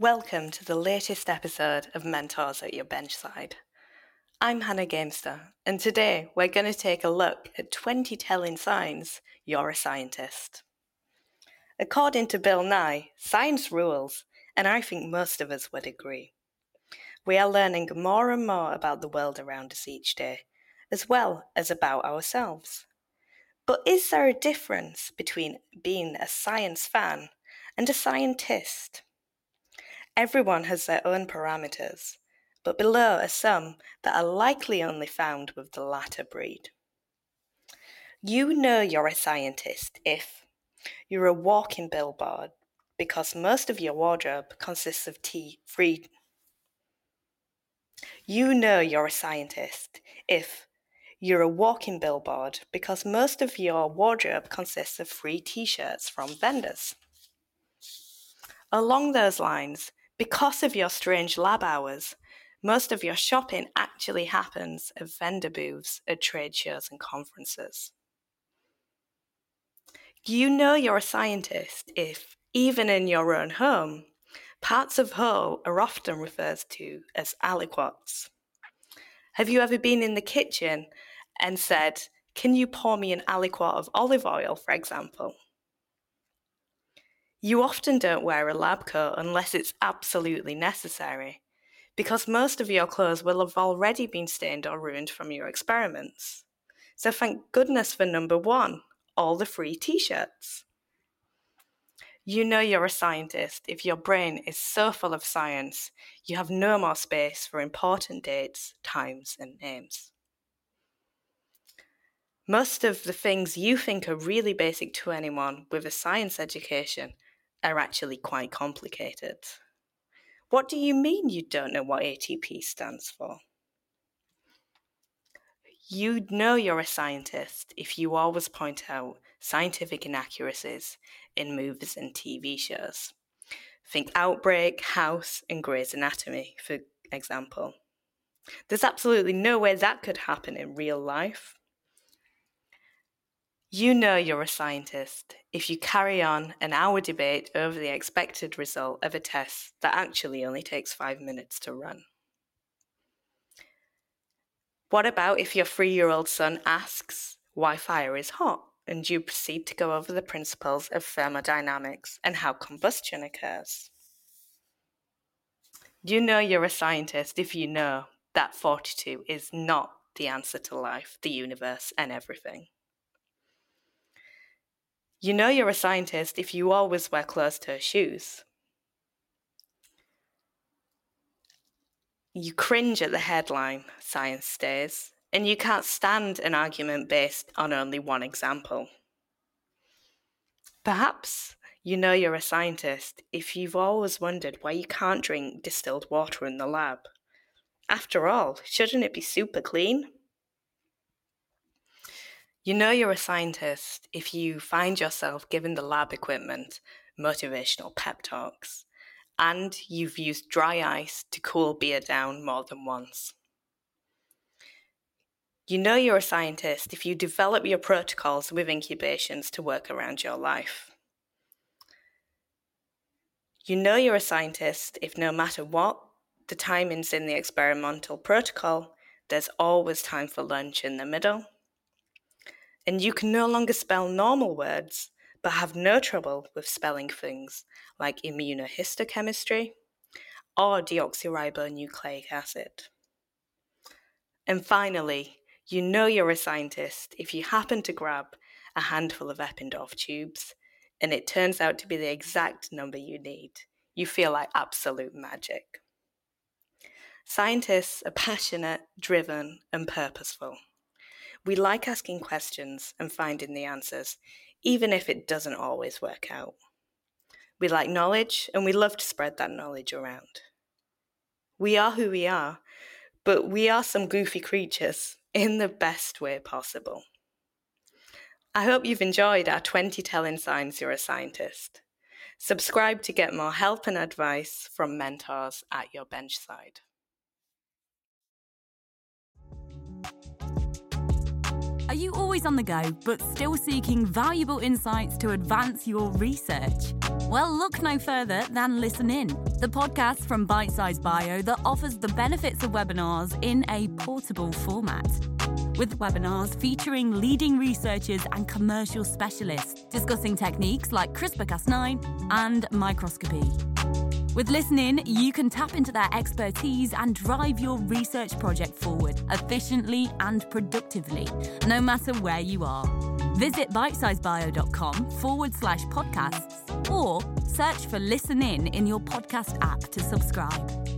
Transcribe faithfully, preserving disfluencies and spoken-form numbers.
Welcome to the latest episode of Mentors at Your Benchside. I'm Hannah Gamester, and today we're going to take a look at twenty telling signs you're a scientist. According to Bill Nye, science rules, and I think most of us would agree. We are learning more and more about the world around us each day, as well as about ourselves. But is there a difference between being a science fan and a scientist? Everyone has their own parameters, but below are some that are likely only found with the latter breed. You know you're a scientist if you're a walking billboard because most of your wardrobe consists of tea free. You know you're a scientist if you're a walking billboard because most of your wardrobe consists of free t-shirts from vendors. Along those lines, because of your strange lab hours, most of your shopping actually happens at vendor booths at trade shows and conferences. You know you're a scientist if, even in your own home, parts of whole are often referred to as aliquots. Have you ever been in the kitchen and said, "Can you pour me an aliquot of olive oil," for example? You often don't wear a lab coat unless it's absolutely necessary, because most of your clothes will have already been stained or ruined from your experiments. So thank goodness for number one, all the free t-shirts. You know you're a scientist if your brain is so full of science, you have no more space for important dates, times, and names. Most of the things you think are really basic to anyone with a science education are actually quite complicated. What do you mean you don't know what A T P stands for? You know you're a scientist if you always point out scientific inaccuracies in movies and T V shows. Think Outbreak, House, and Grey's Anatomy, for example. There's absolutely no way that could happen in real life. You know you're a scientist if you carry on an hour debate over the expected result of a test that actually only takes five minutes to run. What about if your three-year-old son asks why fire is hot, and you proceed to go over the principles of thermodynamics and how combustion occurs? You know you're a scientist if you know that forty-two is not the answer to life, the universe, and everything. You know you're a scientist if you always wear closed-toe shoes. You cringe at the headline, "Science Stays," and you can't stand an argument based on only one example. Perhaps you know you're a scientist if you've always wondered why you can't drink distilled water in the lab. After all, shouldn't it be super clean? You know you're a scientist if you find yourself giving the lab equipment motivational pep talks, and you've used dry ice to cool beer down more than once. You know you're a scientist if you develop your protocols with incubations to work around your life. You know you're a scientist if no matter what the timings in the experimental protocol, there's always time for lunch in the middle. And you can no longer spell normal words, but have no trouble with spelling things like immunohistochemistry or deoxyribonucleic acid. And finally, you know you're a scientist if you happen to grab a handful of Eppendorf tubes and it turns out to be the exact number you need. You feel like absolute magic. Scientists are passionate, driven, and purposeful. We like asking questions and finding the answers, even if it doesn't always work out. We like knowledge, and we love to spread that knowledge around. We are who we are, but we are some goofy creatures in the best way possible. I hope you've enjoyed our twenty telling signs you're a scientist. Subscribe to get more help and advice from mentors at your benchside. Are you always on the go, but still seeking valuable insights to advance your research? Well, look no further than Listen In, the podcast from Bite Size Bio that offers the benefits of webinars in a portable format. With webinars featuring leading researchers and commercial specialists discussing techniques like CRISPR Cas nine and microscopy. With Listen In, you can tap into their expertise and drive your research project forward efficiently and productively, no matter where you are. Visit bitesizebio.com forward slash podcasts or search for Listen In in your podcast app to subscribe.